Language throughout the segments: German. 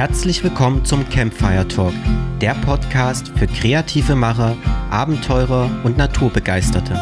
Herzlich willkommen zum Campfire Talk, der Podcast für kreative Macher, Abenteurer und Naturbegeisterte.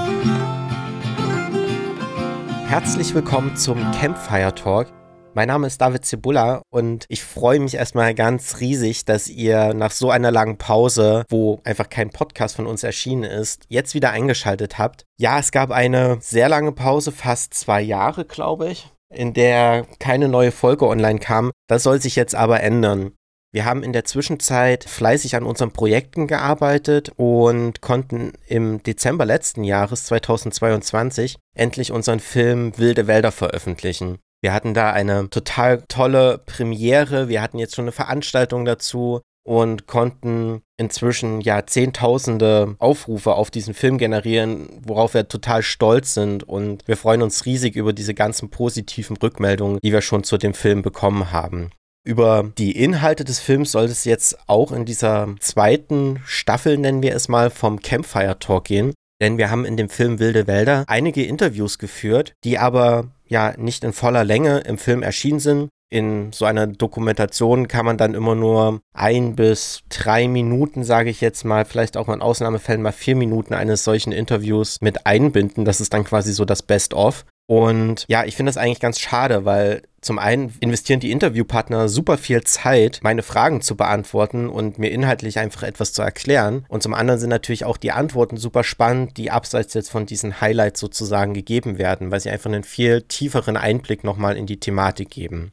Herzlich willkommen zum Campfire Talk. Mein Name ist David Cebulla und ich freue mich erstmal ganz riesig, dass ihr nach so einer langen Pause, wo einfach kein Podcast von uns erschienen ist, jetzt wieder eingeschaltet habt. Ja, es gab eine sehr lange Pause, fast 2 Jahre, glaube ich, in der keine neue Folge online kam. Das soll sich jetzt aber ändern. Wir haben in der Zwischenzeit fleißig an unseren Projekten gearbeitet und konnten im Dezember letzten Jahres 2022 endlich unseren Film Wilde Wälder veröffentlichen. Wir hatten da eine total tolle Premiere, wir hatten jetzt schon eine Veranstaltung dazu und konnten inzwischen ja Zehntausende Aufrufe auf diesen Film generieren, worauf wir total stolz sind, und wir freuen uns riesig über diese ganzen positiven Rückmeldungen, die wir schon zu dem Film bekommen haben. Über die Inhalte des Films soll es jetzt auch in dieser zweiten Staffel, nennen wir es mal, vom Campfire Talk gehen, denn wir haben in dem Film Wilde Wälder einige Interviews geführt, die aber ja nicht in voller Länge im Film erschienen sind. In so einer Dokumentation kann man dann immer nur 1 bis 3 Minuten, sage ich jetzt mal, vielleicht auch in Ausnahmefällen mal 4 Minuten eines solchen Interviews mit einbinden. Das ist dann quasi so das Best-of. Und ja, ich finde das eigentlich ganz schade, weil zum einen investieren die Interviewpartner super viel Zeit, meine Fragen zu beantworten und mir inhaltlich einfach etwas zu erklären. Und zum anderen sind natürlich auch die Antworten super spannend, die abseits jetzt von diesen Highlights sozusagen gegeben werden, weil sie einfach einen viel tieferen Einblick nochmal in die Thematik geben.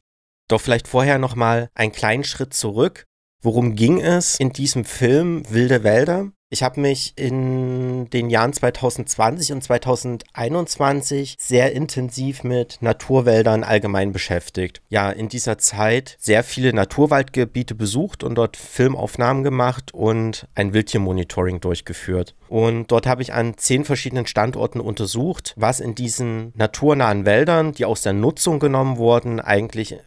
Doch vielleicht vorher nochmal einen kleinen Schritt zurück. Worum ging es in diesem Film Wilde Wälder? Ich habe mich in den Jahren 2020 und 2021 sehr intensiv mit Naturwäldern allgemein beschäftigt. Ja, in dieser Zeit sehr viele Naturwaldgebiete besucht und dort Filmaufnahmen gemacht und ein Wildtiermonitoring durchgeführt. Und dort habe ich an 10 verschiedenen Standorten untersucht, was in diesen naturnahen Wäldern, die aus der Nutzung genommen wurden, eigentlich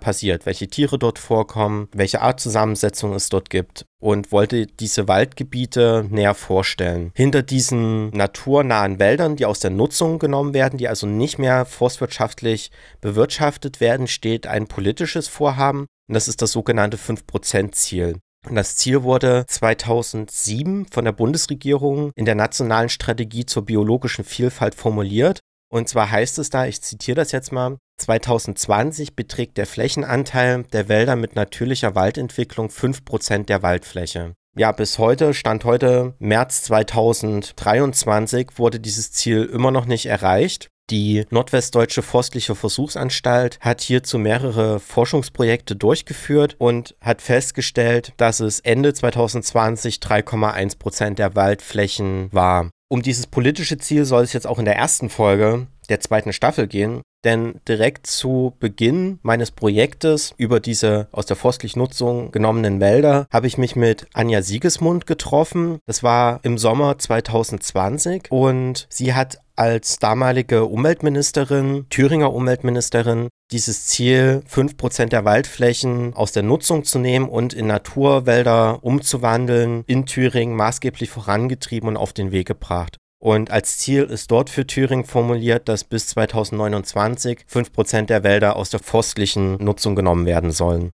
passiert. Welche Tiere dort vorkommen, welche Artzusammensetzung es dort gibt, und wollte diese Waldgebiete näher vorstellen. Hinter diesen naturnahen Wäldern, die aus der Nutzung genommen werden, die also nicht mehr forstwirtschaftlich bewirtschaftet werden, steht ein politisches Vorhaben, und das ist das sogenannte 5%-Ziel. Und das Ziel wurde 2007 von der Bundesregierung in der Nationalen Strategie zur biologischen Vielfalt formuliert. Und zwar heißt es da, ich zitiere das jetzt mal, 2020 beträgt der Flächenanteil der Wälder mit natürlicher Waldentwicklung 5% der Waldfläche. Ja, bis heute, Stand heute, März 2023, wurde dieses Ziel immer noch nicht erreicht. Die Nordwestdeutsche Forstliche Versuchsanstalt hat hierzu mehrere Forschungsprojekte durchgeführt und hat festgestellt, dass es Ende 2020 3,1% der Waldflächen war. Um dieses politische Ziel soll es jetzt auch in der ersten Folge der zweiten Staffel gehen, denn direkt zu Beginn meines Projektes über diese aus der forstlichen Nutzung genommenen Wälder habe ich mich mit Anja Siegesmund getroffen. Das war im Sommer 2020 und sie hat als damalige Umweltministerin, Thüringer Umweltministerin, dieses Ziel, 5% der Waldflächen aus der Nutzung zu nehmen und in Naturwälder umzuwandeln, in Thüringen maßgeblich vorangetrieben und auf den Weg gebracht. Und als Ziel ist dort für Thüringen formuliert, dass bis 2029 5% der Wälder aus der forstlichen Nutzung genommen werden sollen.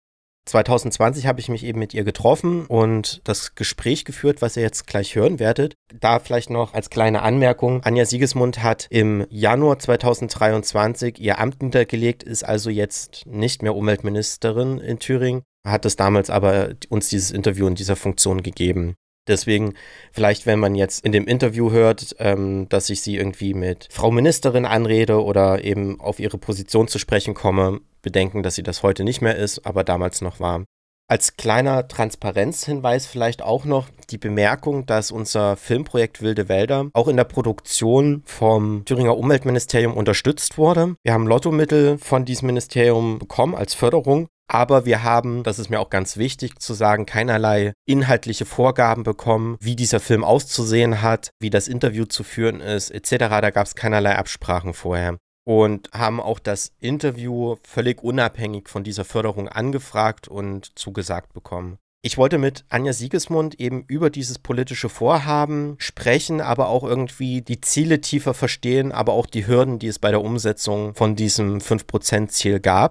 2020 habe ich mich eben mit ihr getroffen und das Gespräch geführt, was ihr jetzt gleich hören werdet. Da vielleicht noch als kleine Anmerkung, Anja Siegesmund hat im Januar 2023 ihr Amt niedergelegt, ist also jetzt nicht mehr Umweltministerin in Thüringen, hat es damals aber uns dieses Interview in dieser Funktion gegeben. Deswegen vielleicht, wenn man jetzt in dem Interview hört, dass ich sie irgendwie mit Frau Ministerin anrede oder eben auf ihre Position zu sprechen komme, bedenken, dass sie das heute nicht mehr ist, aber damals noch war. Als kleiner Transparenzhinweis vielleicht auch noch die Bemerkung, dass unser Filmprojekt Wilde Wälder auch in der Produktion vom Thüringer Umweltministerium unterstützt wurde. Wir haben Lottomittel von diesem Ministerium bekommen als Förderung. Aber wir haben, das ist mir auch ganz wichtig zu sagen, keinerlei inhaltliche Vorgaben bekommen, wie dieser Film auszusehen hat, wie das Interview zu führen ist, etc. Da gab es keinerlei Absprachen vorher. Und haben auch das Interview völlig unabhängig von dieser Förderung angefragt und zugesagt bekommen. Ich wollte mit Anja Siegesmund eben über dieses politische Vorhaben sprechen, aber auch irgendwie die Ziele tiefer verstehen, aber auch die Hürden, die es bei der Umsetzung von diesem 5%-Ziel gab.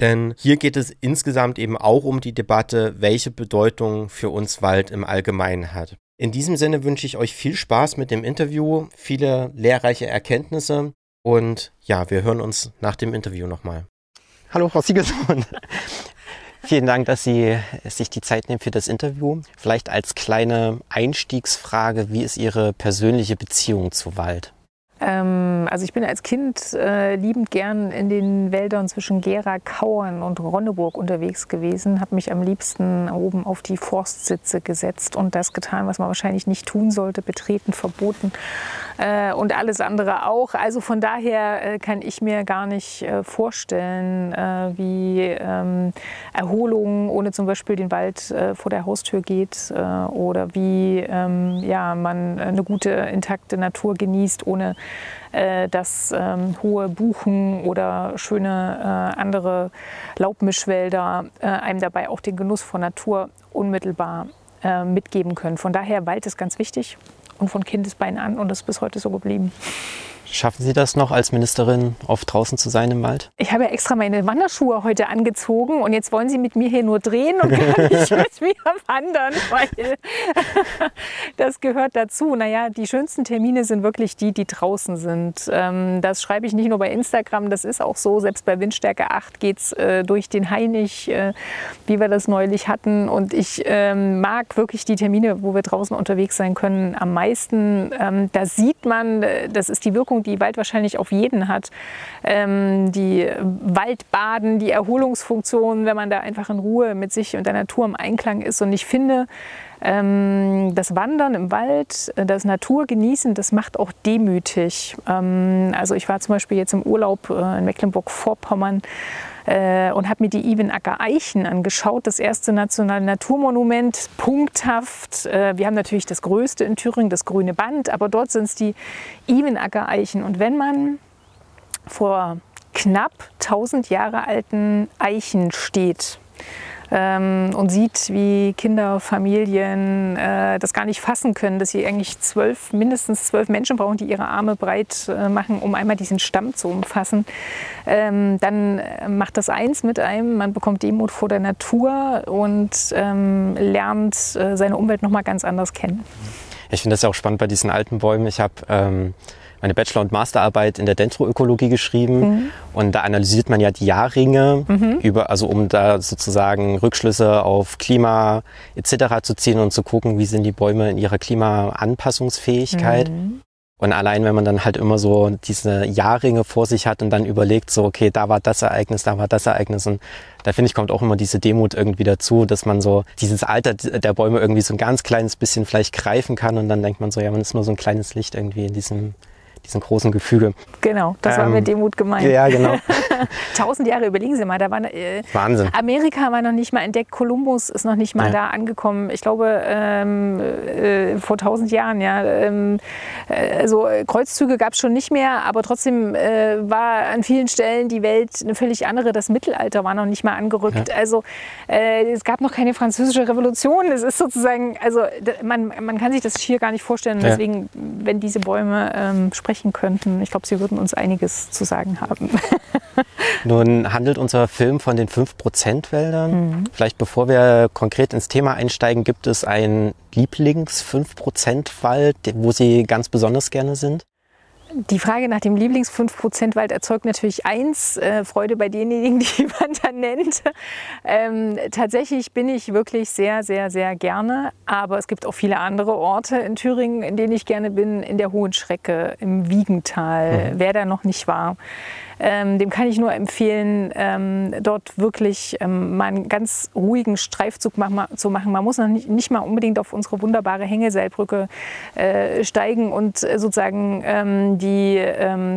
Denn hier geht es insgesamt eben auch um die Debatte, welche Bedeutung für uns Wald im Allgemeinen hat. In diesem Sinne wünsche ich euch viel Spaß mit dem Interview, viele lehrreiche Erkenntnisse und ja, wir hören uns nach dem Interview nochmal. Hallo Frau Siegesmund. Vielen Dank, dass Sie sich die Zeit nehmen für das Interview. Vielleicht als kleine Einstiegsfrage, wie ist Ihre persönliche Beziehung zu Wald? Also ich bin als Kind liebend gern in den Wäldern zwischen Gera, Kauern und Ronneburg unterwegs gewesen, habe mich am liebsten oben auf die Forstsitze gesetzt und das getan, was man wahrscheinlich nicht tun sollte, betreten, verboten und alles andere auch. Also von daher kann ich mir gar nicht vorstellen, wie Erholung ohne zum Beispiel den Wald vor der Haustür geht oder wie man eine gute, intakte Natur genießt, ohne dass hohe Buchen oder schöne andere Laubmischwälder einem dabei auch den Genuss von Natur unmittelbar mitgeben können. Von daher, Wald ist ganz wichtig und von Kindesbeinen an und das ist bis heute so geblieben. Schaffen Sie das noch als Ministerin, oft draußen zu sein im Wald? Ich habe ja extra meine Wanderschuhe heute angezogen und jetzt wollen Sie mit mir hier nur drehen und gar nicht mit mir wandern, weil das gehört dazu. Naja, die schönsten Termine sind wirklich die draußen sind. Das schreibe ich nicht nur bei Instagram, das ist auch so. Selbst bei Windstärke 8 geht es durch den Hainich, wie wir das neulich hatten. Und ich mag wirklich die Termine, wo wir draußen unterwegs sein können, am meisten. Da sieht man, das ist die Wirkung, die Wald wahrscheinlich auf jeden hat. Die Waldbaden, die Erholungsfunktion, wenn man da einfach in Ruhe mit sich und der Natur im Einklang ist. Und ich finde, das Wandern im Wald, das Naturgenießen, das macht auch demütig. Also ich war zum Beispiel jetzt im Urlaub in Mecklenburg-Vorpommern und habe mir die Ivenacker Eichen angeschaut, das erste nationale Naturmonument, punkthaft. Wir haben natürlich das größte in Thüringen, das Grüne Band, aber dort sind es die Ivenacker Eichen. Und wenn man vor knapp 1000 Jahre alten Eichen steht und sieht, wie Kinder, Familien das gar nicht fassen können, dass sie eigentlich mindestens 12 Menschen brauchen, die ihre Arme breit machen, um einmal diesen Stamm zu umfassen. Dann macht das eins mit einem, man bekommt Demut vor der Natur und lernt seine Umwelt nochmal ganz anders kennen. Ich finde das ja auch spannend bei diesen alten Bäumen. Ich habe meine Bachelor- und Masterarbeit in der Dendroökologie geschrieben. Mhm. Und da analysiert man ja die Jahrringe, um da sozusagen Rückschlüsse auf Klima etc. zu ziehen und zu gucken, wie sind die Bäume in ihrer Klimaanpassungsfähigkeit. Mhm. Und allein, wenn man dann halt immer so diese Jahrringe vor sich hat und dann überlegt, so okay, da war das Ereignis, da war das Ereignis. Und da finde ich, kommt auch immer diese Demut irgendwie dazu, dass man so dieses Alter der Bäume irgendwie so ein ganz kleines bisschen vielleicht greifen kann. Und dann denkt man so, ja, man ist nur so ein kleines Licht irgendwie in diesem großen Gefüge. Genau, das war mit Demut gemeint. Ja, genau. 1000 Jahre, überlegen Sie mal. Da war, Wahnsinn. Amerika war noch nicht mal entdeckt, Kolumbus ist noch nicht mal da angekommen. Ich glaube, vor 1000 Jahren, Kreuzzüge gab es schon nicht mehr, aber trotzdem war an vielen Stellen die Welt eine völlig andere. Das Mittelalter war noch nicht mal angerückt. Ja. Also es gab noch keine französische Revolution. Es ist sozusagen, man kann sich das schier gar nicht vorstellen. Ja. Deswegen, wenn diese Bäume sprechen könnten. Ich glaube, sie würden uns einiges zu sagen haben. Nun handelt unser Film von den 5%-Wäldern. Mhm. Vielleicht bevor wir konkret ins Thema einsteigen, gibt es einen Lieblings-5%-Wald, wo Sie ganz besonders gerne sind? Die Frage nach dem Lieblings-5%-Wald erzeugt natürlich eins, Freude bei denjenigen, die man da nennt. Tatsächlich bin ich wirklich sehr, sehr, sehr gerne, aber es gibt auch viele andere Orte in Thüringen, in denen ich gerne bin, in der Hohen Schrecke, im Wiegental, wer da noch nicht war. Dem kann ich nur empfehlen, dort wirklich mal einen ganz ruhigen Streifzug zu machen. Man muss noch nicht mal unbedingt auf unsere wunderbare Hängeseilbrücke steigen und sozusagen die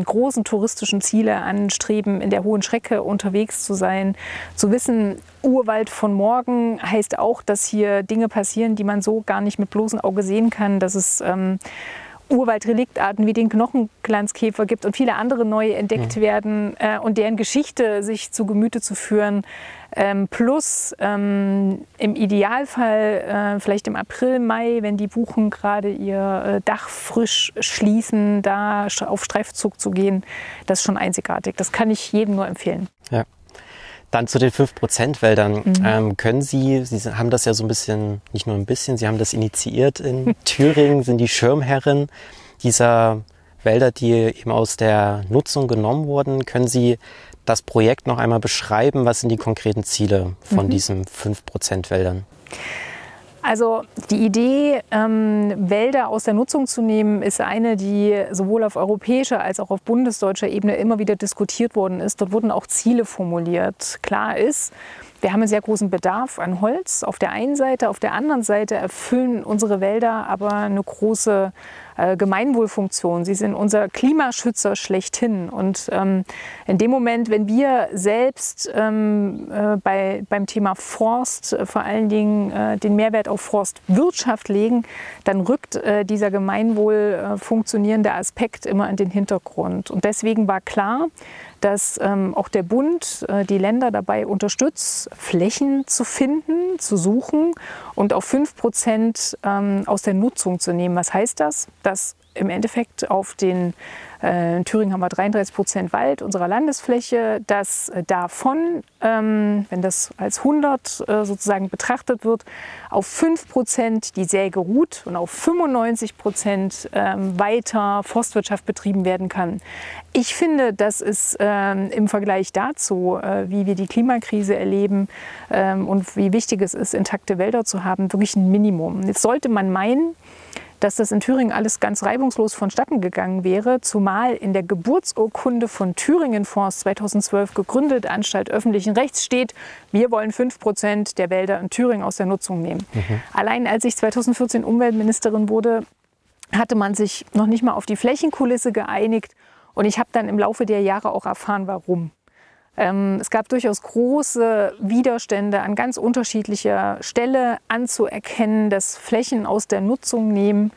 großen touristischen Ziele anstreben, in der Hohen Schrecke unterwegs zu sein, zu wissen, Urwald von morgen heißt auch, dass hier Dinge passieren, die man so gar nicht mit bloßem Auge sehen kann, dass es Urwaldreliktarten wie den Knochenglanzkäfer gibt und viele andere neu entdeckt werden und deren Geschichte sich zu Gemüte zu führen. Plus im Idealfall vielleicht im April, Mai, wenn die Buchen gerade ihr Dach frisch schließen, da auf Streifzug zu gehen, das ist schon einzigartig. Das kann ich jedem nur empfehlen. Ja. Dann zu den 5%-Wäldern. Sie haben das ja so ein bisschen, nicht nur ein bisschen, Sie haben das initiiert in Thüringen, sind die Schirmherrin dieser Wälder, die eben aus der Nutzung genommen wurden. Können Sie das Projekt noch einmal beschreiben? Was sind die konkreten Ziele von diesen 5%-Wäldern? Also die Idee, Wälder aus der Nutzung zu nehmen, ist eine, die sowohl auf europäischer als auch auf bundesdeutscher Ebene immer wieder diskutiert worden ist. Dort wurden auch Ziele formuliert. Klar ist, wir haben einen sehr großen Bedarf an Holz auf der einen Seite. Auf der anderen Seite erfüllen unsere Wälder aber eine große Gemeinwohlfunktion. Sie sind unser Klimaschützer schlechthin. Und in dem Moment, wenn wir selbst beim Thema Forst vor allen Dingen den Mehrwert auf Forstwirtschaft legen, dann rückt dieser gemeinwohl funktionierende Aspekt immer in den Hintergrund. Und deswegen war klar, dass auch der Bund die Länder dabei unterstützt, Flächen zu finden, zu suchen und auf 5% aus der Nutzung zu nehmen. Was heißt das? Dass im Endeffekt auf den, in Thüringen haben wir 33% Wald unserer Landesfläche, dass davon, wenn das als 100 sozusagen betrachtet wird, auf 5% die Säge ruht und auf 95% weiter Forstwirtschaft betrieben werden kann. Ich finde, das ist im Vergleich dazu, wie wir die Klimakrise erleben und wie wichtig es ist, intakte Wälder zu haben, wirklich ein Minimum. Jetzt sollte man meinen, dass das in Thüringen alles ganz reibungslos vonstatten gegangen wäre, zumal in der Geburtsurkunde von Thüringen Forst 2012 gegründet, Anstalt öffentlichen Rechts, steht, wir wollen 5% der Wälder in Thüringen aus der Nutzung nehmen. Allein als ich 2014 Umweltministerin wurde, hatte man sich noch nicht mal auf die Flächenkulisse geeinigt. Und ich habe dann im Laufe der Jahre auch erfahren, warum. Es gab durchaus große Widerstände an ganz unterschiedlicher Stelle anzuerkennen, dass Flächen aus der Nutzung nehmen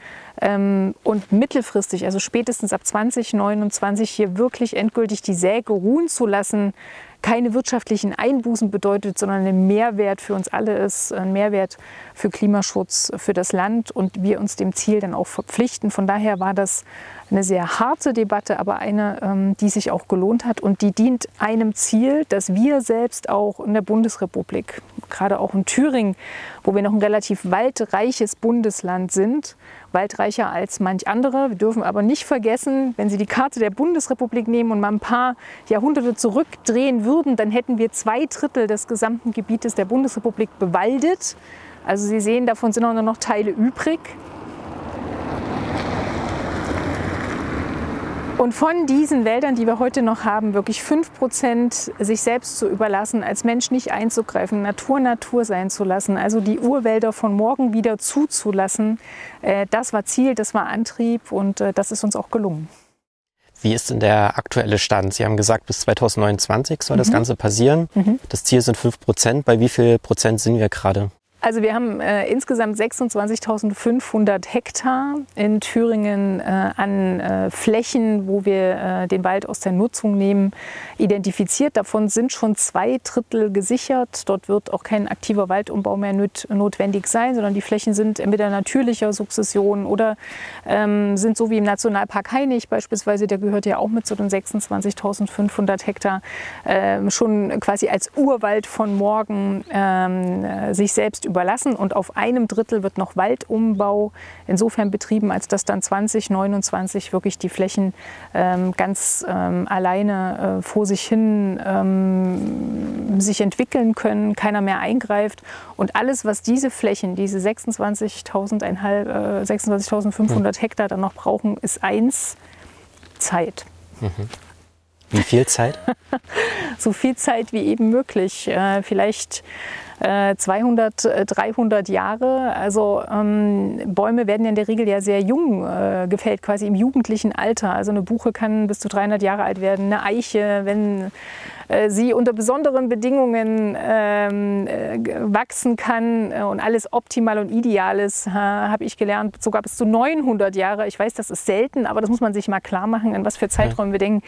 und mittelfristig, also spätestens ab 2029 hier wirklich endgültig die Säge ruhen zu lassen, keine wirtschaftlichen Einbußen bedeutet, sondern ein Mehrwert für uns alle ist, ein Mehrwert für Klimaschutz, für das Land und wir uns dem Ziel dann auch verpflichten. Von daher war das eine sehr harte Debatte, aber eine, die sich auch gelohnt hat und die dient einem Ziel, das wir selbst auch in der Bundesrepublik, gerade auch in Thüringen, wo wir noch ein relativ waldreiches Bundesland sind, waldreicher als manch andere. Wir dürfen aber nicht vergessen, wenn Sie die Karte der Bundesrepublik nehmen und mal ein paar Jahrhunderte zurückdrehen würden, dann hätten wir 2/3 des gesamten Gebietes der Bundesrepublik bewaldet. Also Sie sehen, davon sind auch nur noch Teile übrig. Und von diesen Wäldern, die wir heute noch haben, wirklich 5% sich selbst zu überlassen, als Mensch nicht einzugreifen, Natur sein zu lassen, also die Urwälder von morgen wieder zuzulassen, das war Ziel, das war Antrieb und das ist uns auch gelungen. Wie ist denn der aktuelle Stand? Sie haben gesagt, bis 2029 soll das Ganze passieren. Das Ziel sind 5%. Bei wie viel Prozent sind wir gerade? Also wir haben insgesamt 26.500 Hektar in Thüringen an Flächen, wo wir den Wald aus der Nutzung nehmen, identifiziert. Davon sind schon 2/3 gesichert. Dort wird auch kein aktiver Waldumbau mehr notwendig sein, sondern die Flächen sind entweder natürlicher Sukzession oder sind so wie im Nationalpark Hainich beispielsweise, der gehört ja auch mit zu den 26.500 Hektar, schon quasi als Urwald von morgen sich selbst überlassen. Und auf 1/3 wird noch Waldumbau insofern betrieben, als dass dann 2029 wirklich die Flächen ganz alleine vor sich hin sich entwickeln können, keiner mehr eingreift. Und alles, was diese Flächen, diese 26.500 Hektar dann noch brauchen, ist eins: Zeit. Wie viel Zeit? So viel Zeit wie eben möglich. Vielleicht 200, 300 Jahre. Also Bäume werden ja in der Regel ja sehr jung gefällt, quasi im jugendlichen Alter. Also eine Buche kann bis zu 300 Jahre alt werden, eine Eiche, wenn sie unter besonderen Bedingungen wachsen kann und alles optimal und ideal ist, habe ich gelernt, sogar bis zu 900 Jahre. Ich weiß, das ist selten, aber das muss man sich mal klar machen, in was für Zeiträumen wir denken.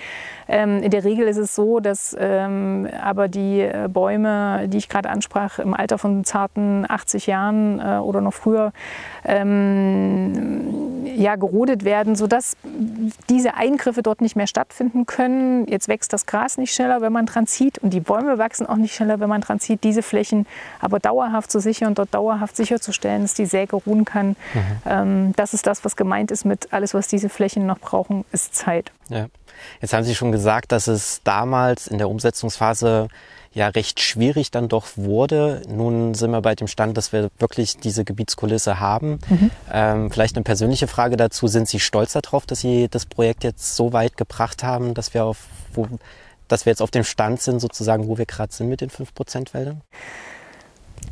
In der Regel ist es so, dass aber die Bäume, die ich gerade ansprach, im Alter von zarten 80 Jahren oder noch früher gerodet werden, sodass diese Eingriffe dort nicht mehr stattfinden können. Jetzt wächst das Gras nicht schneller, wenn man dran zieht, und die Bäume wachsen auch nicht schneller, wenn man dran zieht. Diese Flächen aber dauerhaft zu sichern und dort dauerhaft sicherzustellen, dass die Säge ruhen kann, das ist das, was gemeint ist mit alles, was diese Flächen noch brauchen, ist Zeit. Ja. Jetzt haben Sie schon gesagt, dass es damals in der Umsetzungsphase ja recht schwierig dann doch wurde. Nun sind wir bei dem Stand, dass wir wirklich diese Gebietskulisse haben. Vielleicht eine persönliche Frage dazu. Sind Sie stolz darauf, dass Sie das Projekt jetzt so weit gebracht haben, dass wir jetzt auf dem Stand sind, sozusagen, wo wir gerade sind mit den 5%-Wäldern?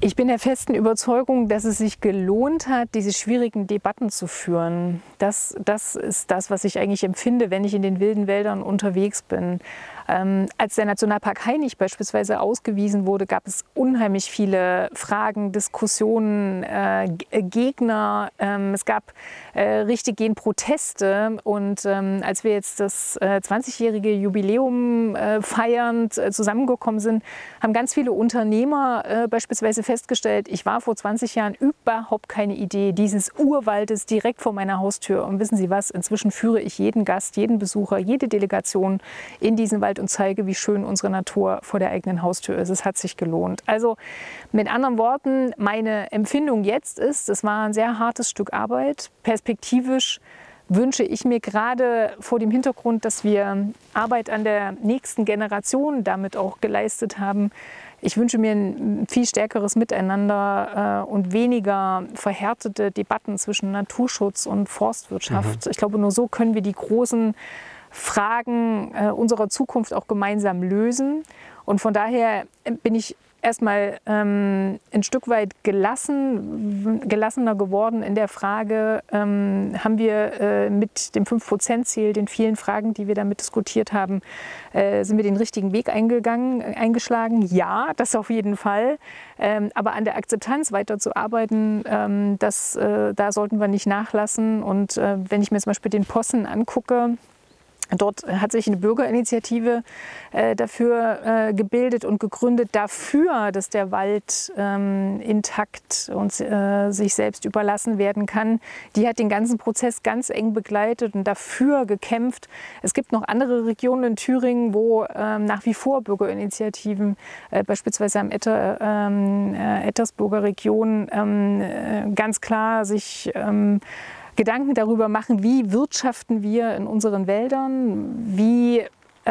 Ich bin der festen Überzeugung, dass es sich gelohnt hat, diese schwierigen Debatten zu führen. Das ist das, was ich eigentlich empfinde, wenn ich in den wilden Wäldern unterwegs bin. Als der Nationalpark Hainich beispielsweise ausgewiesen wurde, gab es unheimlich viele Fragen, Diskussionen, Gegner. Es gab richtig gehend Proteste. Und als wir jetzt das 20-jährige Jubiläum feiernd zusammengekommen sind, haben ganz viele Unternehmer beispielsweise festgestellt, ich war vor 20 Jahren überhaupt keine Idee dieses Urwaldes direkt vor meiner Haustür. Und wissen Sie was, inzwischen führe ich jeden Gast, jeden Besucher, jede Delegation in diesen Wald und zeige, wie schön unsere Natur vor der eigenen Haustür ist. Es hat sich gelohnt. Also mit anderen Worten, meine Empfindung jetzt ist, es war ein sehr hartes Stück Arbeit. Perspektivisch wünsche ich mir gerade vor dem Hintergrund, dass wir Arbeit an der nächsten Generation damit auch geleistet haben. Ich wünsche mir ein viel stärkeres Miteinander und weniger verhärtete Debatten zwischen Naturschutz und Forstwirtschaft. Ich glaube, nur so können wir die großen Fragen unserer Zukunft auch gemeinsam lösen. Und von daher bin ich erstmal ein Stück weit gelassener geworden in der Frage, haben wir mit dem 5%-Ziel, den vielen Fragen, die wir damit diskutiert haben, sind wir den richtigen Weg eingeschlagen? Ja, das auf jeden Fall. Aber an der Akzeptanz weiter zu arbeiten, da sollten wir nicht nachlassen. Und wenn ich mir zum Beispiel den Possen angucke, dort hat sich eine Bürgerinitiative dafür gebildet und gegründet, dafür, dass der Wald intakt und sich selbst überlassen werden kann. Die hat den ganzen Prozess ganz eng begleitet und dafür gekämpft. Es gibt noch andere Regionen in Thüringen, wo nach wie vor Bürgerinitiativen, beispielsweise am Ettersburger Region, ganz klar sich Gedanken darüber machen, wie wirtschaften wir in unseren Wäldern,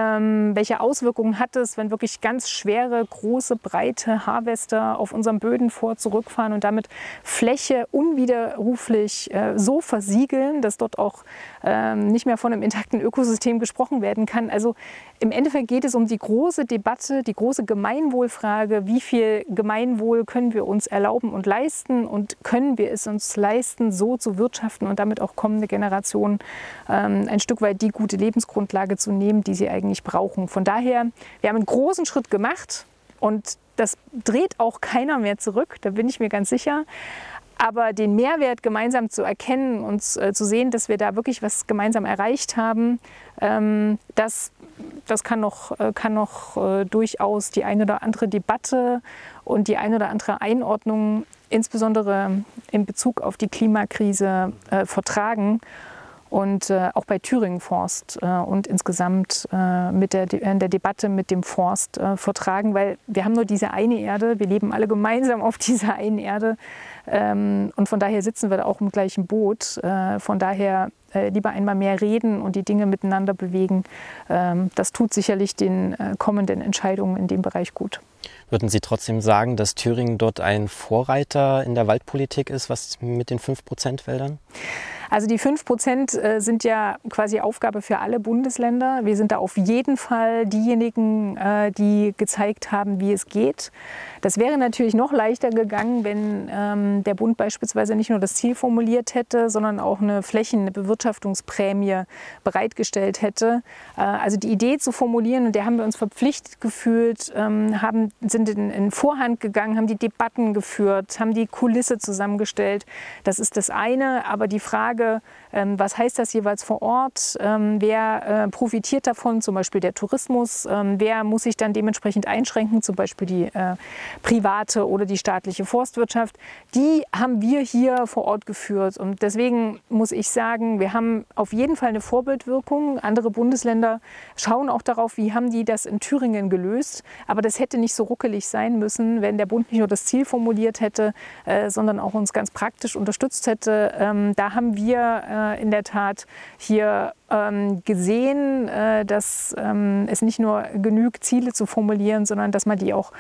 welche Auswirkungen hat es, wenn wirklich ganz schwere, große, breite Harvester auf unseren Böden zurückfahren und damit Fläche unwiderruflich so versiegeln, dass dort auch nicht mehr von einem intakten Ökosystem gesprochen werden kann. Also im Endeffekt geht es um die große Debatte, die große Gemeinwohlfrage, wie viel Gemeinwohl können wir uns erlauben und leisten, und können wir es uns leisten, so zu wirtschaften und damit auch kommende Generationen ein Stück weit die gute Lebensgrundlage zu nehmen, die sie eigentlich brauchen. Von daher, wir haben einen großen Schritt gemacht und das dreht auch keiner mehr zurück, da bin ich mir ganz sicher. Aber den Mehrwert gemeinsam zu erkennen und zu sehen, dass wir da wirklich was gemeinsam erreicht haben, das kann noch durchaus die ein oder andere Debatte und die ein oder andere Einordnung, insbesondere in Bezug auf die Klimakrise, vertragen. Und auch bei Thüringen Forst und insgesamt in der Debatte mit dem Forst vertragen, weil wir haben nur diese eine Erde, wir leben alle gemeinsam auf dieser einen Erde, und von daher sitzen wir da auch im gleichen Boot. Von daher lieber einmal mehr reden und die Dinge miteinander bewegen. Das tut sicherlich den kommenden Entscheidungen in dem Bereich gut. Würden Sie trotzdem sagen, dass Thüringen dort ein Vorreiter in der Waldpolitik ist, was mit den 5%-Wäldern? Also die 5% sind ja quasi Aufgabe für alle Bundesländer. Wir sind da auf jeden Fall diejenigen, die gezeigt haben, wie es geht. Das wäre natürlich noch leichter gegangen, wenn der Bund beispielsweise nicht nur das Ziel formuliert hätte, sondern auch eine Bewirtschaftungsprämie bereitgestellt hätte. Also die Idee zu formulieren, und der haben wir uns verpflichtet gefühlt, sind in Vorhand gegangen, haben die Debatten geführt, haben die Kulisse zusammengestellt. Das ist das eine, aber die Frage, Frage, was heißt das jeweils vor Ort, wer profitiert davon, zum Beispiel der Tourismus, wer muss sich dann dementsprechend einschränken, zum Beispiel die private oder die staatliche Forstwirtschaft, die haben wir hier vor Ort geführt. Und deswegen muss ich sagen, wir haben auf jeden Fall eine Vorbildwirkung. Andere Bundesländer schauen auch darauf, wie haben die das in Thüringen gelöst. Aber das hätte nicht so ruckelig sein müssen, wenn der Bund nicht nur das Ziel formuliert hätte, sondern auch uns ganz praktisch unterstützt hätte. Da haben wir in der Tat hier gesehen, dass es nicht nur genügt, Ziele zu formulieren, sondern dass man die auch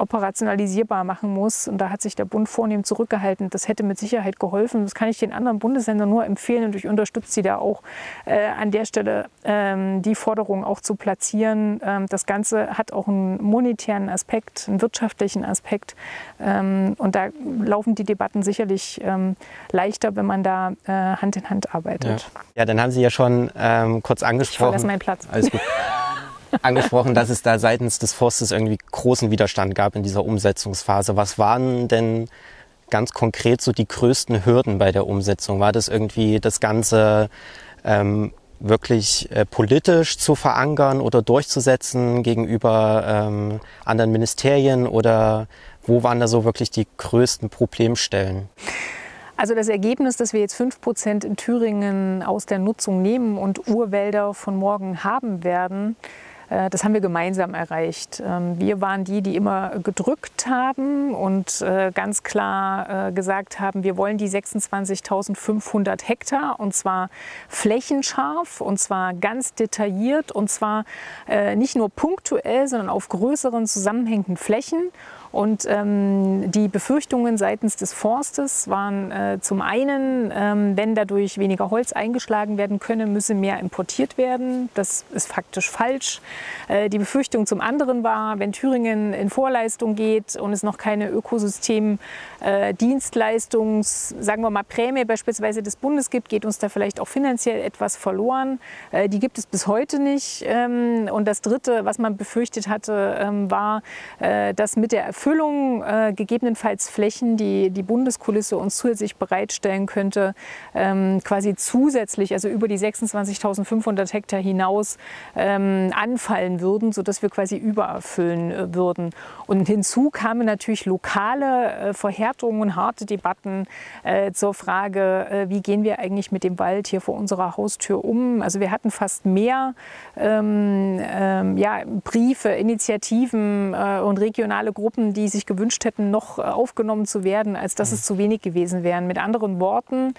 operationalisierbar machen muss. Und da hat sich der Bund vornehm zurückgehalten. Das hätte mit Sicherheit geholfen. Das kann ich den anderen Bundesländern nur empfehlen. Und ich unterstütze sie da auch an der Stelle, die Forderung auch zu platzieren. Das Ganze hat auch einen monetären Aspekt, einen wirtschaftlichen Aspekt. Und da laufen die Debatten sicherlich leichter, wenn man da Hand in Hand arbeitet. Ja. Ja, dann haben Sie ja schon kurz angesprochen. Ich verlasse meinen Platz. Alles gut. Angesprochen, dass es da seitens des Forstes irgendwie großen Widerstand gab in dieser Umsetzungsphase. Was waren denn ganz konkret so die größten Hürden bei der Umsetzung? War das irgendwie das Ganze wirklich politisch zu verankern oder durchzusetzen gegenüber anderen Ministerien? Oder wo waren da so wirklich die größten Problemstellen? Also das Ergebnis, dass wir jetzt 5% in Thüringen aus der Nutzung nehmen und Urwälder von morgen haben werden, das haben wir gemeinsam erreicht. Wir waren die, die immer gedrückt haben und ganz klar gesagt haben, wir wollen die 26.500 Hektar und zwar flächenscharf und zwar ganz detailliert und zwar nicht nur punktuell, sondern auf größeren zusammenhängenden Flächen. Und die Befürchtungen seitens des Forstes waren zum einen, wenn dadurch weniger Holz eingeschlagen werden könne, müsse mehr importiert werden. Das ist faktisch falsch. Die Befürchtung zum anderen war, wenn Thüringen in Vorleistung geht und es noch keine Ökosystemdienstleistungs, sagen wir mal Prämie beispielsweise des Bundes gibt, geht uns da vielleicht auch finanziell etwas verloren. Die gibt es bis heute nicht. Und das Dritte, was man befürchtet hatte, war, dass mit der Erfüllung gegebenenfalls Flächen, die die Bundeskulisse uns zusätzlich bereitstellen könnte, quasi zusätzlich, also über die 26.500 Hektar hinaus anfallen würden, sodass wir quasi übererfüllen würden. Und hinzu kamen natürlich lokale Verhärtungen, harte Debatten zur Frage, wie gehen wir eigentlich mit dem Wald hier vor unserer Haustür um. Also wir hatten fast mehr Briefe, Initiativen und regionale Gruppen, die sich gewünscht hätten, noch aufgenommen zu werden, als dass es zu wenig gewesen wären. Mit anderen Worten,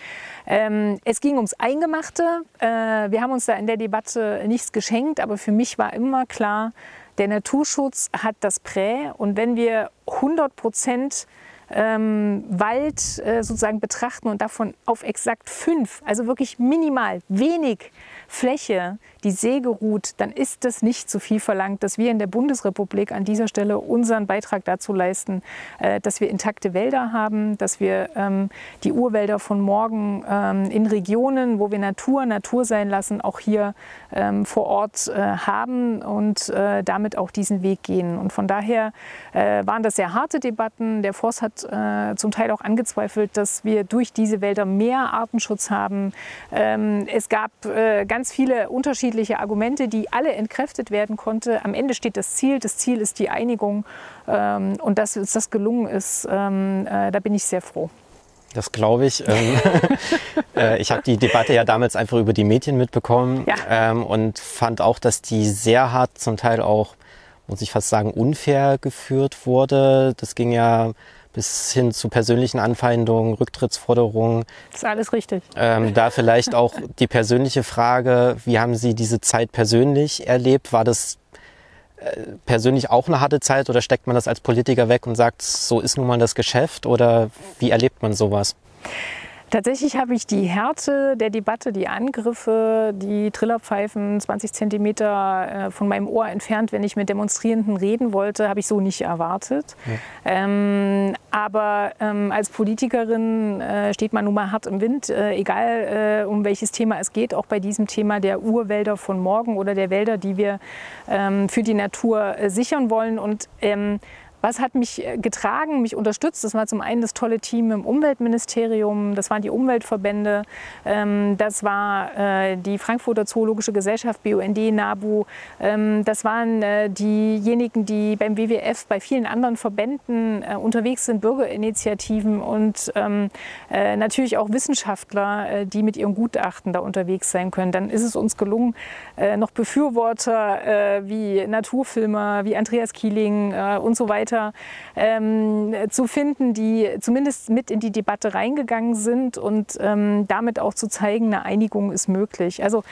es ging ums Eingemachte. Wir haben uns da in der Debatte nichts geschenkt, aber für mich war immer klar, der Naturschutz hat das Prä. Und wenn wir 100% Wald sozusagen betrachten und davon auf exakt 5, also wirklich minimal, wenig Fläche, die Säge ruht, dann ist das nicht zu viel verlangt, dass wir in der Bundesrepublik an dieser Stelle unseren Beitrag dazu leisten, dass wir intakte Wälder haben, dass wir die Urwälder von morgen in Regionen, wo wir Natur sein lassen, auch hier vor Ort haben und damit auch diesen Weg gehen. Und von daher waren das sehr harte Debatten. Der Forst hat zum Teil auch angezweifelt, dass wir durch diese Wälder mehr Artenschutz haben. Es gab ganz viele unterschiedliche Argumente, die alle entkräftet werden konnten. Am Ende steht das Ziel. Das Ziel ist die Einigung. Und dass uns das gelungen ist, da bin ich sehr froh. Das glaube ich. Ich habe die Debatte ja damals einfach über die Medien mitbekommen, ja. Und fand auch, dass die sehr hart, zum Teil auch, muss ich fast sagen, unfair geführt wurde. Das ging ja bis hin zu persönlichen Anfeindungen, Rücktrittsforderungen. Das ist alles richtig. Da vielleicht auch die persönliche Frage, wie haben Sie diese Zeit persönlich erlebt? War das persönlich auch eine harte Zeit oder steckt man das als Politiker weg und sagt, so ist nun mal das Geschäft? Oder wie erlebt man sowas? Tatsächlich habe ich die Härte der Debatte, die Angriffe, die Trillerpfeifen 20 Zentimeter von meinem Ohr entfernt, wenn ich mit Demonstrierenden reden wollte, habe ich so nicht erwartet. Ja. Aber als Politikerin steht man nun mal hart im Wind, egal um welches Thema es geht, auch bei diesem Thema der Urwälder von morgen oder der Wälder, die wir für die Natur sichern wollen. Und Was hat mich getragen, mich unterstützt? Das war zum einen das tolle Team im Umweltministerium, das waren die Umweltverbände, das war die Frankfurter Zoologische Gesellschaft, BUND, NABU, das waren diejenigen, die beim WWF, bei vielen anderen Verbänden unterwegs sind, Bürgerinitiativen und natürlich auch Wissenschaftler, die mit ihren Gutachten da unterwegs sein können. Dann ist es uns gelungen, noch Befürworter wie Naturfilmer, wie Andreas Kieling und so weiter zu finden, die zumindest mit in die Debatte reingegangen sind und damit auch zu zeigen, eine Einigung ist möglich. Also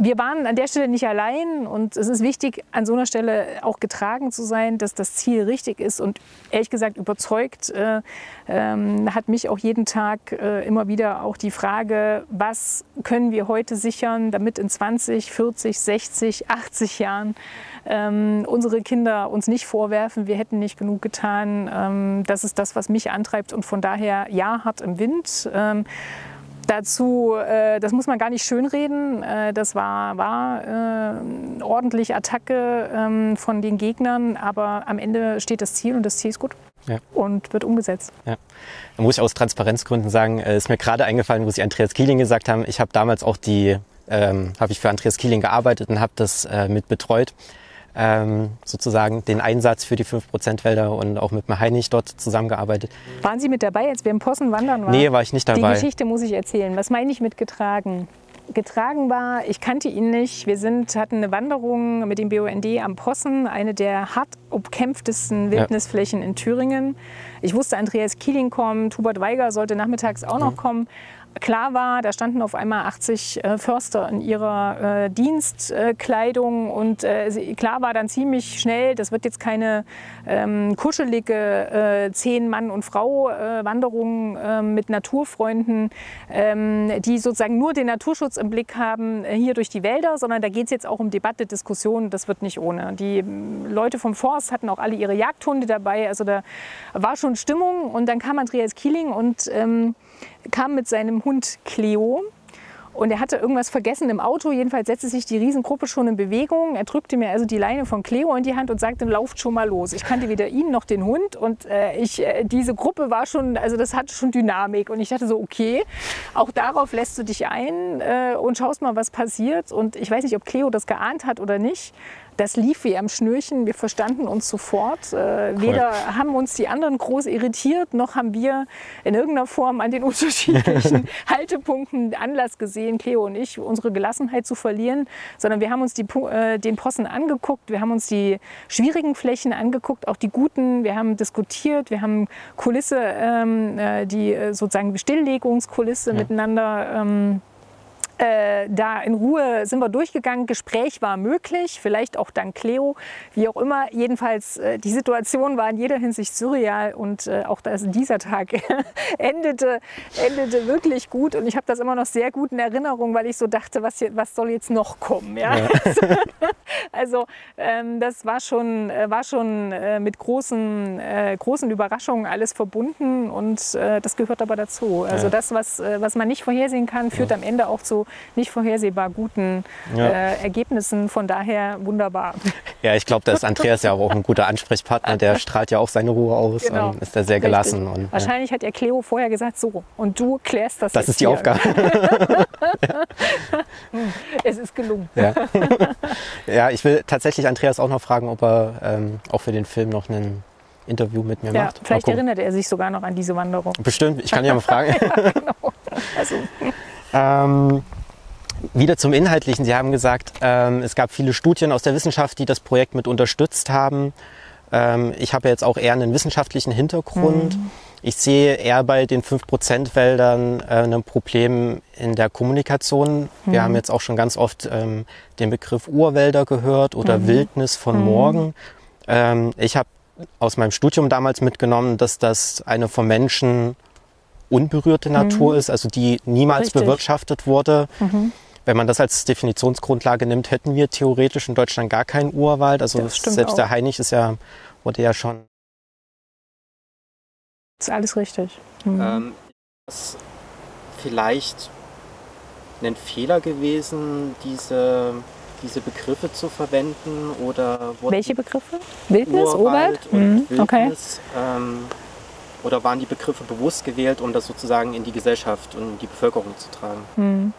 wir waren an der Stelle nicht allein und es ist wichtig, an so einer Stelle auch getragen zu sein, dass das Ziel richtig ist und ehrlich gesagt überzeugt hat mich auch jeden Tag immer wieder auch die Frage, was können wir heute sichern, damit in 20, 40, 60, 80 Jahren unsere Kinder uns nicht vorwerfen, wir hätten nicht genug getan. Das ist das, was mich antreibt und von daher ja, hart im Wind. Dazu, das muss man gar nicht schönreden, das war ordentlich Attacke von den Gegnern, aber am Ende steht das Ziel und das Ziel ist gut. Ja. Und wird umgesetzt. Ja. Da muss ich aus Transparenzgründen sagen, ist mir gerade eingefallen, wo Sie Andreas Kieling gesagt haben, ich habe damals auch habe ich für Andreas Kieling gearbeitet und habe das mit betreut, sozusagen den Einsatz für die 5%-Wälder und auch mit Hainich dort zusammengearbeitet. Waren Sie mit dabei, als wir im Possen wandern waren? Nee, war ich nicht dabei. Die Geschichte muss ich erzählen. Was meine ich mit getragen? Getragen war, ich kannte ihn nicht. Wir hatten eine Wanderung mit dem BUND am Possen, eine der hart umkämpftesten Wildnisflächen in Thüringen. Ich wusste, Andreas Kieling kommt, Hubert Weiger sollte nachmittags auch noch kommen. Klar war, da standen auf einmal 80 Förster in ihrer Dienstkleidung und klar war dann ziemlich schnell, das wird jetzt keine kuschelige 10 Mann und Frau Wanderung mit Naturfreunden, die sozusagen nur den Naturschutz im Blick haben, hier durch die Wälder, sondern da geht es jetzt auch um Debatte, Diskussion, das wird nicht ohne. Die Leute vom Forst hatten auch alle ihre Jagdhunde dabei, also da war schon Stimmung und dann kam Andreas Kieling und kam mit seinem Hund Cleo und er hatte irgendwas vergessen im Auto. Jedenfalls setzte sich die Riesengruppe schon in Bewegung. Er drückte mir also die Leine von Cleo in die Hand und sagte, lauft schon mal los. Ich kannte weder ihn noch den Hund und diese Gruppe war schon, also das hatte schon Dynamik und ich dachte so, okay, auch darauf lässt du dich ein und schaust mal, was passiert. Und ich weiß nicht, ob Cleo das geahnt hat oder nicht. Das lief wie am Schnürchen, wir verstanden uns sofort. Weder haben uns die anderen groß irritiert, noch haben wir in irgendeiner Form an den unterschiedlichen Haltepunkten Anlass gesehen, Cleo und ich, unsere Gelassenheit zu verlieren. Sondern wir haben uns den Possen angeguckt, wir haben uns die schwierigen Flächen angeguckt, auch die guten. Wir haben diskutiert, wir haben Kulisse, die sozusagen Stilllegungskulisse miteinander da in Ruhe sind wir durchgegangen, Gespräch war möglich, vielleicht auch dank Cleo, wie auch immer. Jedenfalls, die Situation war in jeder Hinsicht surreal und auch dieser Tag endete wirklich gut und ich habe das immer noch sehr gut in Erinnerung, weil ich so dachte, was soll jetzt noch kommen? Ja? Ja. Also das war schon mit großen Überraschungen alles verbunden und das gehört aber dazu. Also das, was man nicht vorhersehen kann, führt am Ende auch zu nicht vorhersehbar guten Ergebnissen. Von daher wunderbar. Ja, ich glaube, da ist Andreas ja auch ein guter Ansprechpartner. Der strahlt ja auch seine Ruhe aus, genau. Ist da sehr gelassen. Und, wahrscheinlich hat er Cleo vorher gesagt, so, und du klärst das. Das ist die hier. Aufgabe. Es ist gelungen. Ja. Ja, ich will tatsächlich Andreas auch noch fragen, ob er auch für den Film noch einen Interview mit mir macht. Vielleicht erinnert er sich sogar noch an diese Wanderung. Bestimmt, ich kann ja mal fragen. Ja, genau. Also. Wieder zum Inhaltlichen. Sie haben gesagt, es gab viele Studien aus der Wissenschaft, die das Projekt mit unterstützt haben. Ich habe jetzt auch eher einen wissenschaftlichen Hintergrund. Ich sehe eher bei den 5%-Wäldern ein Problem in der Kommunikation. Wir haben jetzt auch schon ganz oft den Begriff Urwälder gehört oder Wildnis von morgen. Ich habe aus meinem Studium damals mitgenommen, dass das eine vom Menschen unberührte Natur ist, also die niemals bewirtschaftet wurde. Wenn man das als Definitionsgrundlage nimmt, hätten wir theoretisch in Deutschland gar keinen Urwald. Also selbst der Hainich wurde ja schon. Ist alles richtig. Ist vielleicht ein Fehler gewesen, diese diese Begriffe zu verwenden oder... Welche Begriffe? Wildnis, Urwald? Und Wildnis, okay. Oder waren die Begriffe bewusst gewählt, um das sozusagen in die Gesellschaft und in die Bevölkerung zu tragen? Mhm.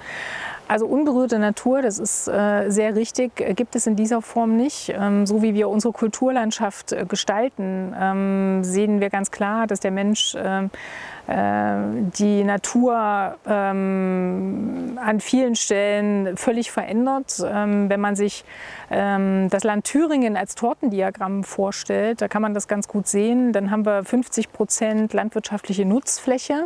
Also unberührte Natur, das ist sehr richtig, gibt es in dieser Form nicht. So wie wir unsere Kulturlandschaft gestalten, sehen wir ganz klar, dass der Mensch die Natur an vielen Stellen völlig verändert. Wenn man sich das Land Thüringen als Tortendiagramm vorstellt, da kann man das ganz gut sehen, dann haben wir 50% landwirtschaftliche Nutzfläche.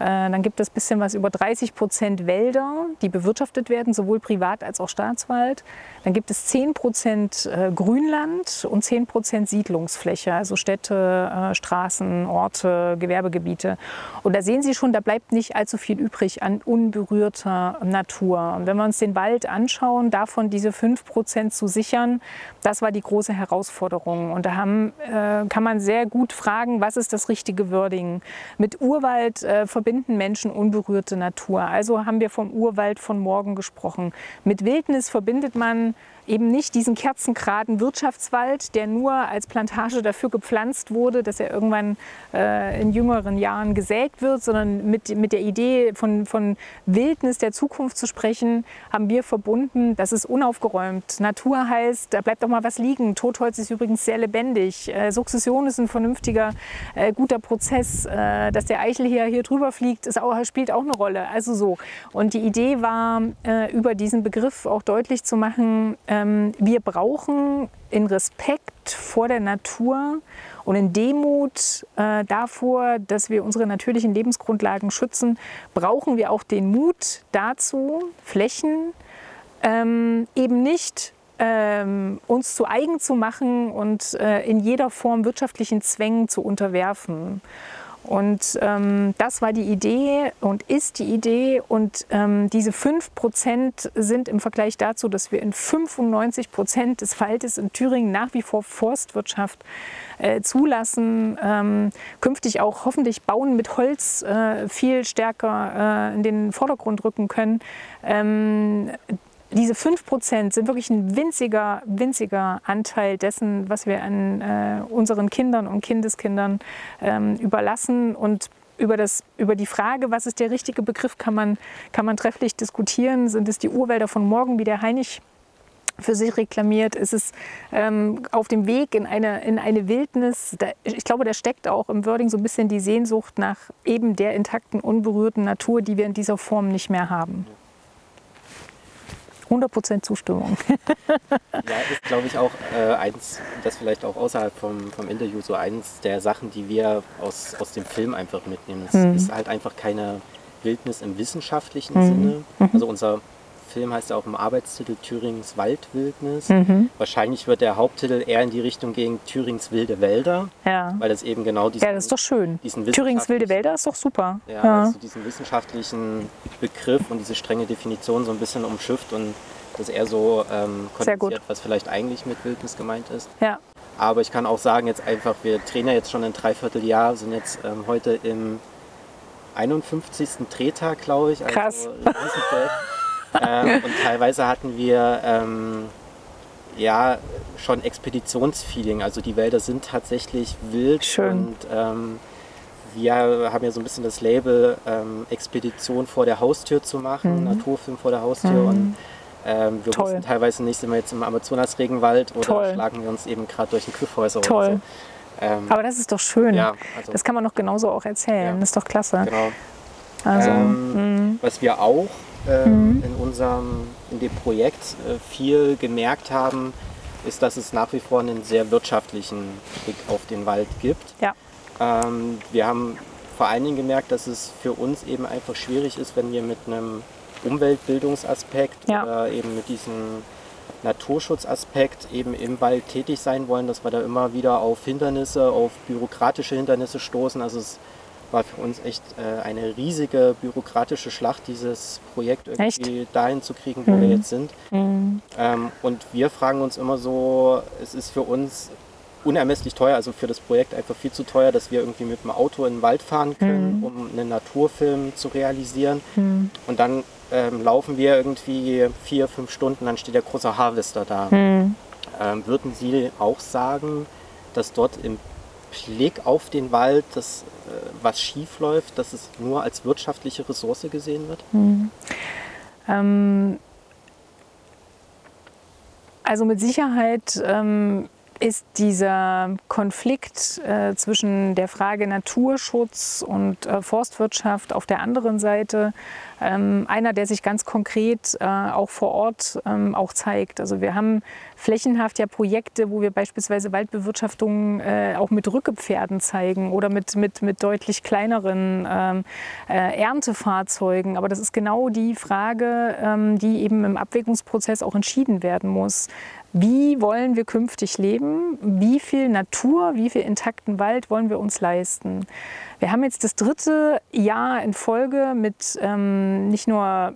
Dann gibt es ein bisschen was über 30% Wälder, die bewirtschaftet werden, sowohl privat als auch Staatswald. Dann gibt es 10% Grünland und 10% Siedlungsfläche, also Städte, Straßen, Orte, Gewerbegebiete. Und da sehen Sie schon, da bleibt nicht allzu viel übrig an unberührter Natur. Und wenn wir uns den Wald anschauen, davon diese 5% zu sichern, das war die große Herausforderung. Und da kann man sehr gut fragen, was ist das richtige Wording? Mit Urwald verbinden Menschen unberührte Natur. Also haben wir vom Urwald von morgen gesprochen. Mit Wildnis verbindet man eben nicht diesen kerzengeraden Wirtschaftswald, der nur als Plantage dafür gepflanzt wurde, dass er irgendwann in jüngeren Jahren gesägt wird, sondern mit der Idee von Wildnis der Zukunft zu sprechen, haben wir verbunden, das ist unaufgeräumt. Natur heißt, da bleibt doch mal was liegen. Totholz ist übrigens sehr lebendig. Sukzession ist ein vernünftiger, guter Prozess. Dass der Eichel hier drüber fliegt, spielt auch eine Rolle. Also so. Und die Idee war, über diesen Begriff auch deutlich zu machen, wir brauchen in Respekt vor der Natur und in Demut davor, dass wir unsere natürlichen Lebensgrundlagen schützen, brauchen wir auch den Mut dazu, Flächen eben nicht uns zu eigen zu machen und in jeder Form wirtschaftlichen Zwängen zu unterwerfen. Und das war die Idee und ist die Idee. Und diese 5% sind im Vergleich dazu, dass wir in 95% des Waldes in Thüringen nach wie vor Forstwirtschaft zulassen, künftig auch hoffentlich Bauen mit Holz viel stärker in den Vordergrund rücken können. Diese 5% sind wirklich ein winziger, winziger Anteil dessen, was wir an unseren Kindern und Kindeskindern überlassen. Und über die Frage, was ist der richtige Begriff, kann man trefflich diskutieren. Sind es die Urwälder von morgen, wie der Hainich für sich reklamiert? Ist es auf dem Weg in eine Wildnis? Ich glaube, da steckt auch im Wording so ein bisschen die Sehnsucht nach eben der intakten, unberührten Natur, die wir in dieser Form nicht mehr haben. 100% Zustimmung. Ja, ist, glaube ich, auch eins, das vielleicht auch außerhalb vom Interview, so eins der Sachen, die wir aus dem Film einfach mitnehmen. Es ist halt einfach keine Wildnis im wissenschaftlichen Sinne. Also unser Film heißt ja auch im Arbeitstitel Thürings Waldwildnis. Wahrscheinlich wird der Haupttitel eher in die Richtung gehen Thürings Wilde Wälder, ja. Weil das eben genau diesen... Ja, das ist doch schön. Thürings Wilde Wälder ist doch super. Ja, ja. Also diesen wissenschaftlichen Begriff und diese strenge Definition so ein bisschen umschifft und das eher so kondensiert, was vielleicht eigentlich mit Wildnis gemeint ist. Ja. Aber ich kann auch sagen, jetzt einfach, wir drehen ja jetzt schon ein Dreivierteljahr, sind jetzt heute im 51. Drehtag, glaube ich. Krass. Also, und teilweise hatten wir ja schon Expeditionsfeeling, also die Wälder sind tatsächlich wild. Schön. Und wir haben ja so ein bisschen das Label Expedition vor der Haustür zu machen, Naturfilm vor der Haustür und wir wussten teilweise nicht, sind wir jetzt im Amazonas-Regenwald oder schlagen wir uns eben gerade durch den Kyffhäuser oder so. Aber das ist doch schön, ja, also, das kann man doch genauso auch erzählen, ja. Das ist doch klasse. Genau. Also, was wir auch in dem Projekt viel gemerkt haben, ist, dass es nach wie vor einen sehr wirtschaftlichen Blick auf den Wald gibt. Ja. Wir haben vor allen Dingen gemerkt, dass es für uns eben einfach schwierig ist, wenn wir mit einem Umweltbildungsaspekt oder eben mit diesem Naturschutzaspekt eben im Wald tätig sein wollen, dass wir da immer wieder auf Hindernisse, auf bürokratische Hindernisse stoßen. Also es war für uns echt eine riesige bürokratische Schlacht, dieses Projekt irgendwie dahin zu kriegen, wo wir jetzt sind. Und wir fragen uns immer so, es ist für uns unermesslich teuer, also für das Projekt einfach viel zu teuer, dass wir irgendwie mit dem Auto in den Wald fahren können, um einen Naturfilm zu realisieren. Und dann laufen wir irgendwie 4-5 Stunden, dann steht der große Harvester da. Würden Sie auch sagen, dass dort im Blick auf den Wald, dass was schief läuft, dass es nur als wirtschaftliche Ressource gesehen wird? Also mit Sicherheit ist dieser Konflikt zwischen der Frage Naturschutz und Forstwirtschaft auf der anderen Seite einer, der sich ganz konkret auch vor Ort auch zeigt. Also wir haben flächenhaft ja Projekte, wo wir beispielsweise Waldbewirtschaftung auch mit Rückepferden zeigen oder mit deutlich kleineren Erntefahrzeugen. Aber das ist genau die Frage, die eben im Abwägungsprozess auch entschieden werden muss. Wie wollen wir künftig leben? Wie viel Natur, wie viel intakten Wald wollen wir uns leisten? Wir haben jetzt das dritte Jahr in Folge mit nicht nur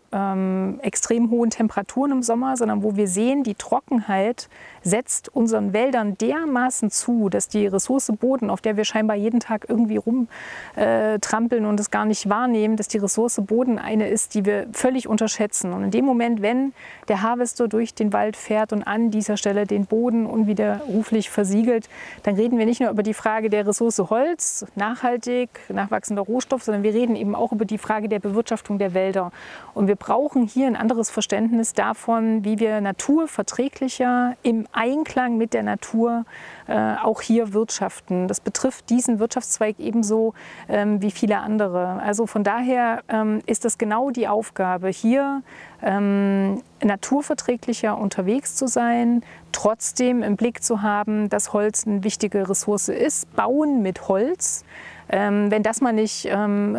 extrem hohen Temperaturen im Sommer, sondern wo wir sehen, die Trockenheit setzt unseren Wäldern dermaßen zu, dass die Ressource Boden, auf der wir scheinbar jeden Tag irgendwie rumtrampeln und es gar nicht wahrnehmen, dass die Ressource Boden eine ist, die wir völlig unterschätzen. Und in dem Moment, wenn der Harvester durch den Wald fährt und an dieser Stelle den Boden unwiderruflich versiegelt, dann reden wir nicht nur über die Frage der Ressource Holz, nachhaltig, nachwachsender Rohstoff, sondern wir reden eben auch über die Frage der Bewirtschaftung der Wälder. Und wir brauchen hier ein anderes Verständnis davon, wie wir naturverträglicher im Einklang mit der Natur auch hier wirtschaften. Das betrifft diesen Wirtschaftszweig ebenso wie viele andere. Also von daher ist das genau die Aufgabe, hier naturverträglicher unterwegs zu sein, trotzdem im Blick zu haben, dass Holz eine wichtige Ressource ist. Bauen mit Holz, wenn das mal nicht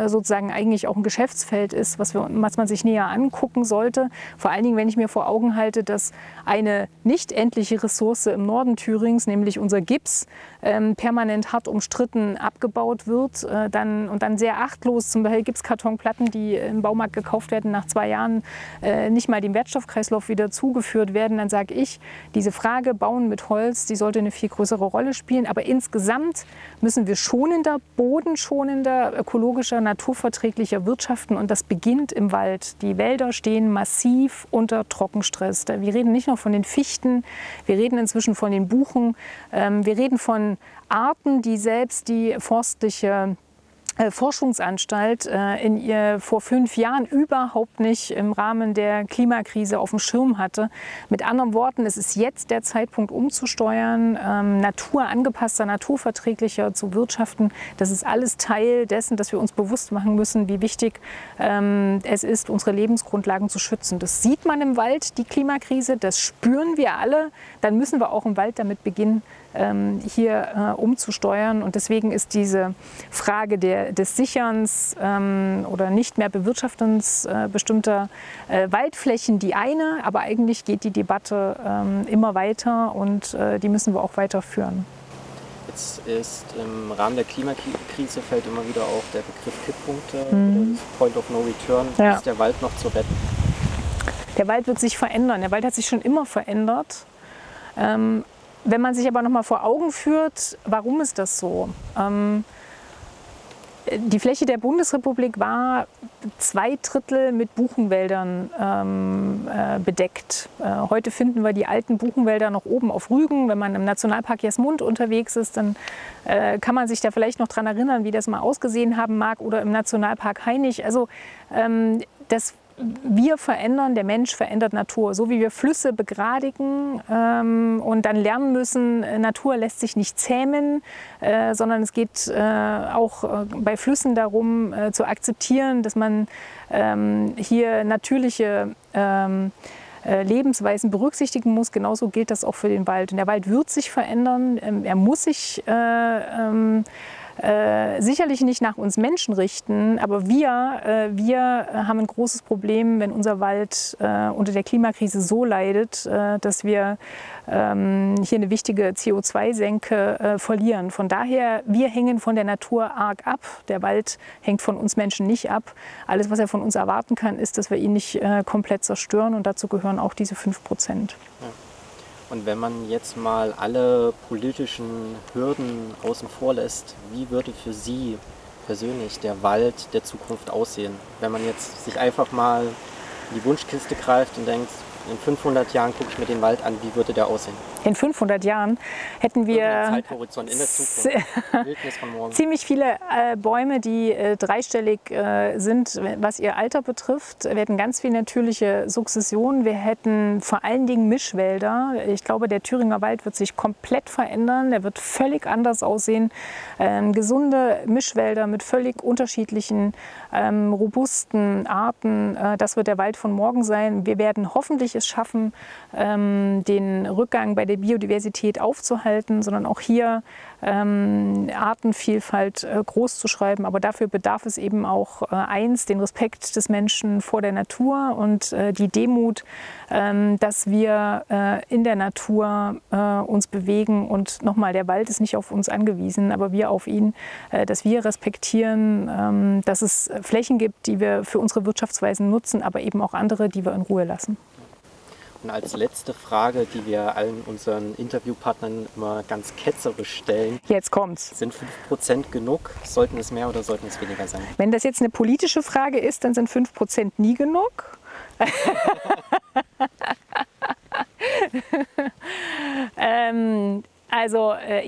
sozusagen eigentlich auch ein Geschäftsfeld ist, was man sich näher angucken sollte. Vor allen Dingen, wenn ich mir vor Augen halte, dass eine nicht endliche Ressource im Norden Thürings, nämlich unser Gips, permanent hart umstritten abgebaut wird dann sehr achtlos, zum Beispiel Gipskartonplatten, die im Baumarkt gekauft werden, nach 2 Jahren nicht mal dem Wertstoffkreislauf wieder zugeführt werden, dann sage ich, diese Frage Bauen mit Holz, die sollte eine viel größere Rolle spielen. Aber insgesamt müssen wir schonender, bodenschonender, ökologischer, naturverträglicher wirtschaften, und das beginnt im Wald. Die Wälder stehen massiv unter Trockenstress. Wir reden nicht nur von den Fichten, wir reden inzwischen von den Buchen, wir reden von Arten, die selbst die forstliche Forschungsanstalt in ihr vor 5 Jahren überhaupt nicht im Rahmen der Klimakrise auf dem Schirm hatte. Mit anderen Worten, es ist jetzt der Zeitpunkt umzusteuern, naturangepasster, naturverträglicher zu wirtschaften. Das ist alles Teil dessen, dass wir uns bewusst machen müssen, wie wichtig es ist, unsere Lebensgrundlagen zu schützen. Das sieht man im Wald, die Klimakrise, das spüren wir alle. Dann müssen wir auch im Wald damit beginnen, hier umzusteuern. Und deswegen ist diese Frage des Sicherns oder nicht mehr Bewirtschaftens bestimmter Waldflächen die eine, aber eigentlich geht die Debatte immer weiter, und die müssen wir auch weiterführen. Jetzt ist im Rahmen der Klimakrise fällt immer wieder auch der Begriff Kipppunkte, Point of No Return. Ja. Ist der Wald noch zu retten? Der Wald wird sich verändern. Der Wald hat sich schon immer verändert. Wenn man sich aber noch mal vor Augen führt, warum ist das so? Die Fläche der Bundesrepublik war 2 Drittel mit Buchenwäldern bedeckt. Heute finden wir die alten Buchenwälder noch oben auf Rügen. Wenn man im Nationalpark Jasmund unterwegs ist, dann kann man sich da vielleicht noch dran erinnern, wie das mal ausgesehen haben mag, oder im Nationalpark Hainich. Also wir verändern, der Mensch verändert Natur. So wie wir Flüsse begradigen und dann lernen müssen, Natur lässt sich nicht zähmen, sondern es geht auch bei Flüssen darum, zu akzeptieren, dass man hier natürliche Lebensweisen berücksichtigen muss. Genauso gilt das auch für den Wald. Und der Wald wird sich verändern, er muss sich sicherlich nicht nach uns Menschen richten, aber wir haben ein großes Problem, wenn unser Wald unter der Klimakrise so leidet, dass wir hier eine wichtige CO2-Senke verlieren. Von daher, wir hängen von der Natur arg ab. Der Wald hängt von uns Menschen nicht ab. Alles, was er von uns erwarten kann, ist, dass wir ihn nicht komplett zerstören, und dazu gehören auch diese 5%. Ja. Und wenn man jetzt mal alle politischen Hürden außen vor lässt, wie würde für Sie persönlich der Wald der Zukunft aussehen? Wenn man jetzt sich einfach mal in die Wunschkiste greift und denkt, in 500 Jahren gucke ich mir den Wald an, wie würde der aussehen? In 500 Jahren hätten wir Zeithorizont in der Zukunft. Wildnis von morgen. Ziemlich viele Bäume, die dreistellig sind, was ihr Alter betrifft. Wir hätten ganz viel natürliche Sukzession. Wir hätten vor allen Dingen Mischwälder. Ich glaube, der Thüringer Wald wird sich komplett verändern. Der wird völlig anders aussehen. Gesunde Mischwälder mit völlig unterschiedlichen, robusten Arten. Das wird der Wald von morgen sein. Wir werden hoffentlich es schaffen, den Rückgang bei der Biodiversität aufzuhalten, sondern auch hier Artenvielfalt groß zu schreiben. Aber dafür bedarf es eben auch den Respekt des Menschen vor der Natur und die Demut, dass wir in der Natur uns bewegen. Und nochmal, der Wald ist nicht auf uns angewiesen, aber wir auf ihn, dass wir respektieren, dass es Flächen gibt, die wir für unsere Wirtschaftsweisen nutzen, aber eben auch andere, die wir in Ruhe lassen. Und als letzte Frage, die wir allen unseren Interviewpartnern immer ganz ketzerisch stellen. Jetzt kommt's. Sind 5% genug? Sollten es mehr oder sollten es weniger sein? Wenn das jetzt eine politische Frage ist, dann sind 5% nie genug.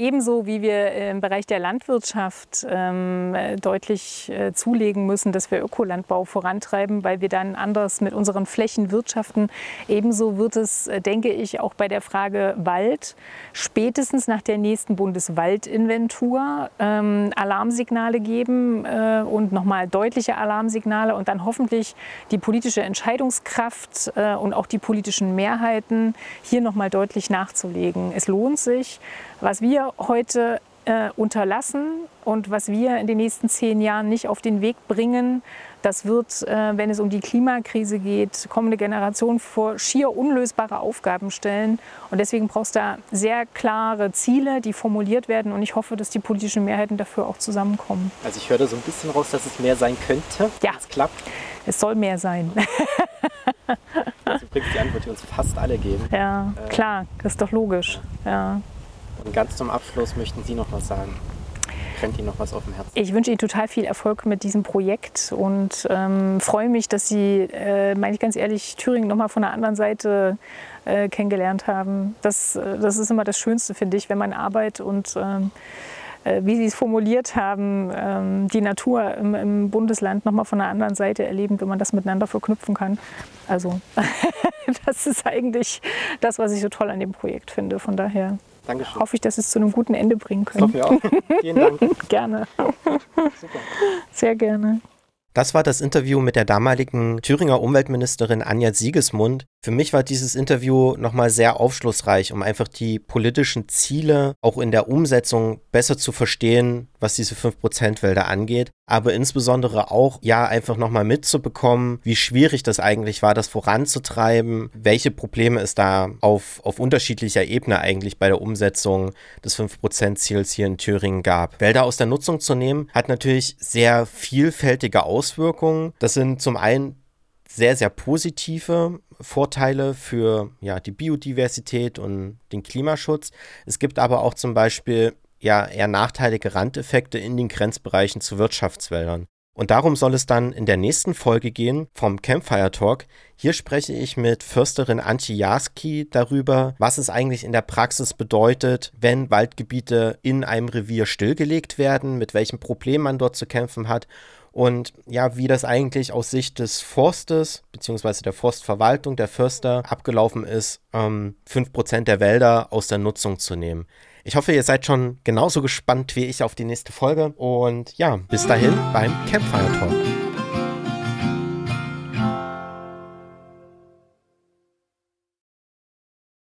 Ebenso wie wir im Bereich der Landwirtschaft deutlich zulegen müssen, dass wir Ökolandbau vorantreiben, weil wir dann anders mit unseren Flächen wirtschaften. Ebenso wird es, denke ich, auch bei der Frage Wald spätestens nach der nächsten Bundeswaldinventur Alarmsignale geben und nochmal deutliche Alarmsignale und dann hoffentlich die politische Entscheidungskraft und auch die politischen Mehrheiten hier nochmal deutlich nachzulegen. Es lohnt sich. Was wir heute unterlassen und was wir in den nächsten 10 Jahren nicht auf den Weg bringen, das wird, wenn es um die Klimakrise geht, kommende Generationen vor schier unlösbare Aufgaben stellen. Und deswegen braucht es da sehr klare Ziele, die formuliert werden. Und ich hoffe, dass die politischen Mehrheiten dafür auch zusammenkommen. Also ich höre da so ein bisschen raus, dass es mehr sein könnte, ja, wenn es klappt. Es soll mehr sein. Das ist übrigens die Antwort, die uns fast alle geben. Ja, klar, das ist doch logisch. Ja. Und ganz zum Abschluss möchten Sie noch was sagen. Brennt Ihnen noch was auf dem Herzen? Ich wünsche Ihnen total viel Erfolg mit diesem Projekt und freue mich, dass Sie, meine ich ganz ehrlich, Thüringen nochmal von der anderen Seite kennengelernt haben. Das ist immer das Schönste, finde ich, wenn man Arbeit und, wie Sie es formuliert haben, die Natur im Bundesland nochmal von der anderen Seite erleben, wenn man das miteinander verknüpfen kann. Also das ist eigentlich das, was ich so toll an dem Projekt finde, von daher. Dankeschön. Hoffe ich, dass es zu einem guten Ende bringen können. Das hoffe ich auch. Vielen Dank. Gerne. Super. Sehr gerne. Das war das Interview mit der damaligen Thüringer Umweltministerin Anja Siegesmund. Für mich war dieses Interview nochmal sehr aufschlussreich, um einfach die politischen Ziele auch in der Umsetzung besser zu verstehen, was diese 5%-Wälder angeht. Aber insbesondere auch, ja, einfach nochmal mitzubekommen, wie schwierig das eigentlich war, das voranzutreiben, welche Probleme es da auf unterschiedlicher Ebene eigentlich bei der Umsetzung des 5%-Ziels hier in Thüringen gab. Wälder aus der Nutzung zu nehmen, hat natürlich sehr vielfältige Auswirkungen. Das sind zum einen sehr, sehr positive Vorteile für, ja, die Biodiversität und den Klimaschutz. Es gibt aber auch zum Beispiel, ja, eher nachteilige Randeffekte in den Grenzbereichen zu Wirtschaftswäldern. Und darum soll es dann in der nächsten Folge gehen vom Campfire Talk. Hier spreche ich mit Försterin Antje Jarski darüber, was es eigentlich in der Praxis bedeutet, wenn Waldgebiete in einem Revier stillgelegt werden, mit welchen Problemen man dort zu kämpfen hat. Und ja, wie das eigentlich aus Sicht des Forstes bzw. der Forstverwaltung, der Förster abgelaufen ist, 5% der Wälder aus der Nutzung zu nehmen. Ich hoffe, ihr seid schon genauso gespannt wie ich auf die nächste Folge. Und ja, bis dahin beim Campfire Talk.